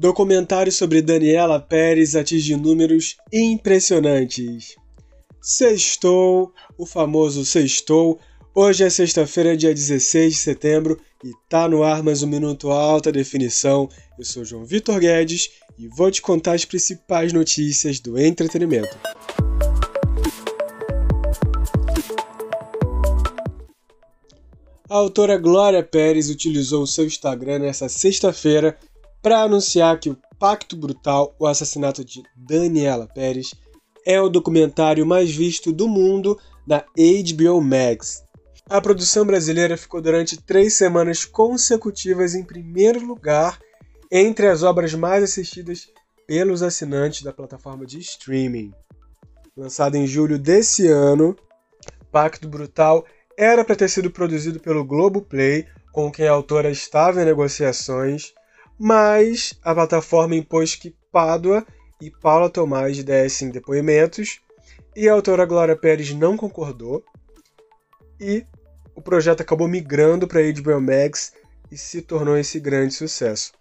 Documentário sobre Daniella Perez atinge números impressionantes. Sextou, o famoso sextou. Hoje é sexta-feira, dia 16 de setembro, e tá no ar mais um Minuto Alta Definição. Eu sou João Vitor Guedes e vou te contar as principais notícias do entretenimento. A autora Glória Pérez utilizou seu Instagram nesta sexta-feira para anunciar que o Pacto Brutal, o assassinato de Daniella Perez, é o documentário mais visto do mundo na HBO Max. A produção brasileira ficou durante 3 semanas consecutivas em primeiro lugar entre as obras mais assistidas pelos assinantes da plataforma de streaming. Lançado em julho desse ano, Pacto Brutal era para ter sido produzido pelo Globoplay, com quem a autora estava em negociações, mas a plataforma impôs que Pádua e Paula Tomás dessem depoimentos, e a autora Glória Pérez não concordou, e o projeto acabou migrando para a HBO Max e se tornou esse grande sucesso.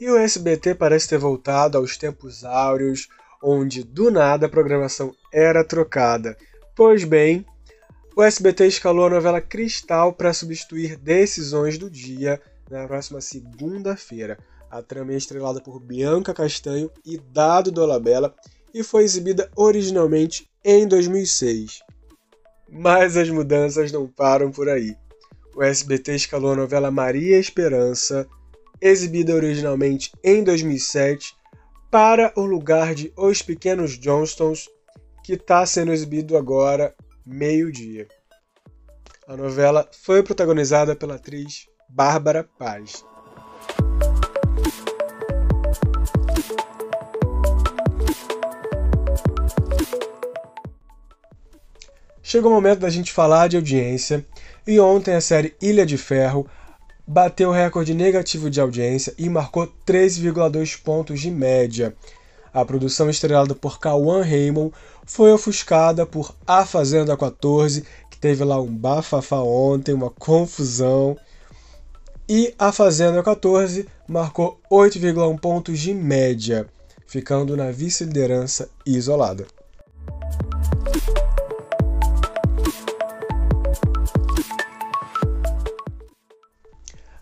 E o SBT parece ter voltado aos tempos áureos, onde do nada a programação era trocada. Pois bem, o SBT escalou a novela Cristal para substituir Decisões do Dia na próxima segunda-feira. A trama é estrelada por Bianca Castanho e Dado Dolabella e foi exibida originalmente em 2006. Mas as mudanças não param por aí. O SBT escalou a novela Maria Esperança, exibida originalmente em 2007, para o lugar de Os Pequenos Johnstons, que está sendo exibido agora, meio-dia. A novela foi protagonizada pela atriz Bárbara Paz. Chegou o momento da gente falar de audiência, e ontem a série Ilha de Ferro bateu o recorde negativo de audiência e marcou 3,2 pontos de média. A produção estrelada por Kawan Raymond foi ofuscada por A Fazenda 14, que teve lá um bafafá ontem, uma confusão. E A Fazenda 14 marcou 8,1 pontos de média, ficando na vice-liderança isolada.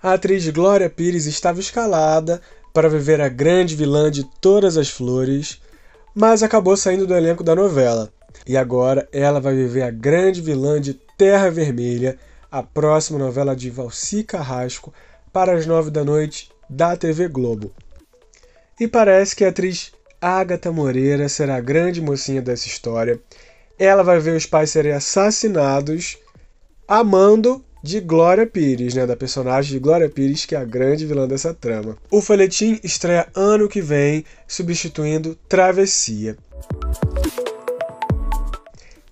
A atriz Glória Pires estava escalada para viver a grande vilã de Todas as Flores, mas acabou saindo do elenco da novela. E agora ela vai viver a grande vilã de Terra Vermelha, a próxima novela de Walcyr Carrasco, para as 21h da TV Globo. E parece que a atriz Agatha Moreira será a grande mocinha dessa história. Ela vai ver os pais serem assassinados, amando de Glória Pires, né? Da personagem de Glória Pires, que é a grande vilã dessa trama. O Folhetim estreia ano que vem, substituindo Travessia.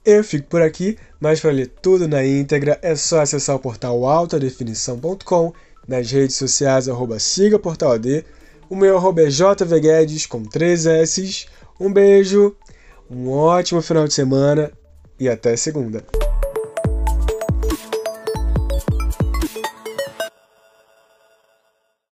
Eu fico por aqui, mas para ler tudo na íntegra é só acessar o portal altadefinição.com, nas redes sociais @sigaportalad, o meu @jvguedes com 3 S's. Um beijo, um ótimo final de semana e até segunda.